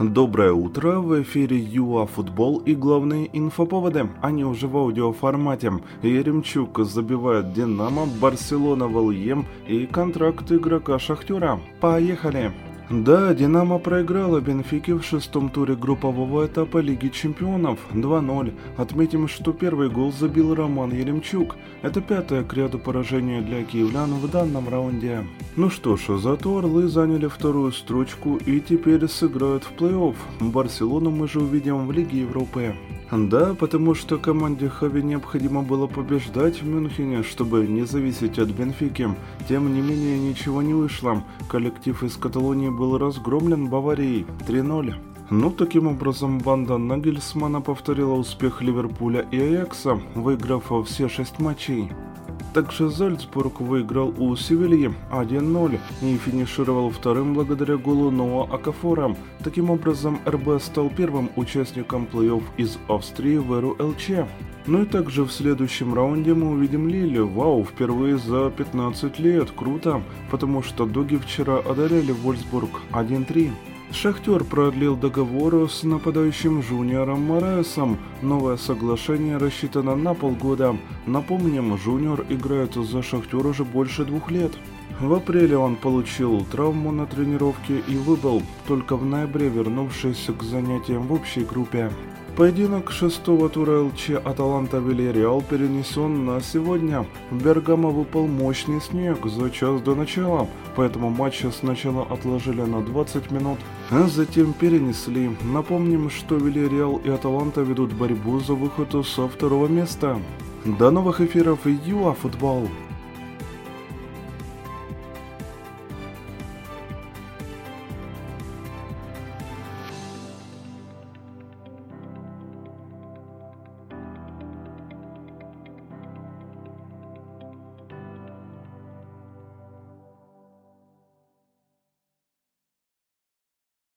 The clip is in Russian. Доброе утро, в эфире UA-Футбол и главные инфоповоды, они уже в аудиоформате. Яремчук забивает Динамо, Барселона в ЛЕМ и контракт игрока Шахтера. Поехали! Да, Динамо проиграла Бенфике в шестом туре группового этапа Лиги Чемпионов 2-0. Отметим, что первый гол забил Роман Яремчук. Это пятое к ряду поражение для киевлян в данном раунде. Ну что ж, зато орлы заняли вторую строчку и теперь сыграют в плей-офф. Барселону мы же увидим в Лиге Европы. Да, потому что команде Хави необходимо было побеждать в Мюнхене, чтобы не зависеть от Бенфики. Тем не менее, ничего не вышло. Коллектив из Каталонии был разгромлен Баварией 3-0. Ну, таким образом, банда Нагельсманна повторила успех Ливерпуля и Аякса, выиграв все 6 матчей. Также Зальцбург выиграл у Севильи 1-0 и финишировал вторым благодаря голу Ноа Акафора. Таким образом, РБ стал первым участником плей-офф из Австрии в эру ЛЧ. Ну и также в следующем раунде мы увидим Лилль. Вау, впервые за 15 лет, круто, потому что доги вчера одаряли Вольфсбург 1-3. Шахтер продлил договор с нападающим Жуниором Мораесом. Новое соглашение рассчитано на полгода. Напомним, Жуниор играет за Шахтер уже больше 2 лет. В апреле он получил травму на тренировке и выбыл, только в ноябре вернувшись к занятиям в общей группе. Поединок 6-го тура ЛЧ Аталанта Вильяреал перенесен на сегодня. В Бергамо выпал мощный снег за час до начала, поэтому матч сначала отложили на 20 минут, а затем перенесли. Напомним, что Вильяреал и Аталанта ведут борьбу за выход со 2-го места. До новых эфиров UA-Футбол!